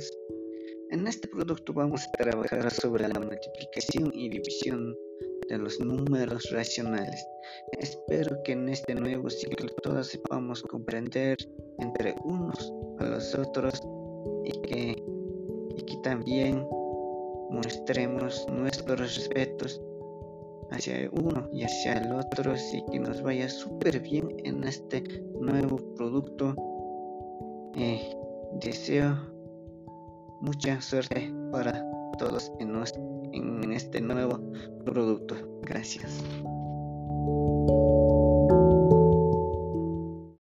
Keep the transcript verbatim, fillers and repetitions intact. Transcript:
Dios. En este producto vamos a trabajar sobre la multiplicación y división de los números racionales. Espero que en este nuevo ciclo todos sepamos comprender entre unos a los otros y que, y que también mostremos nuestros respetos hacia uno y hacia el otro, así que nos vaya súper bien en este nuevo producto. Eh, deseo mucha suerte para todos en, nos, en este nuevo producto. Gracias.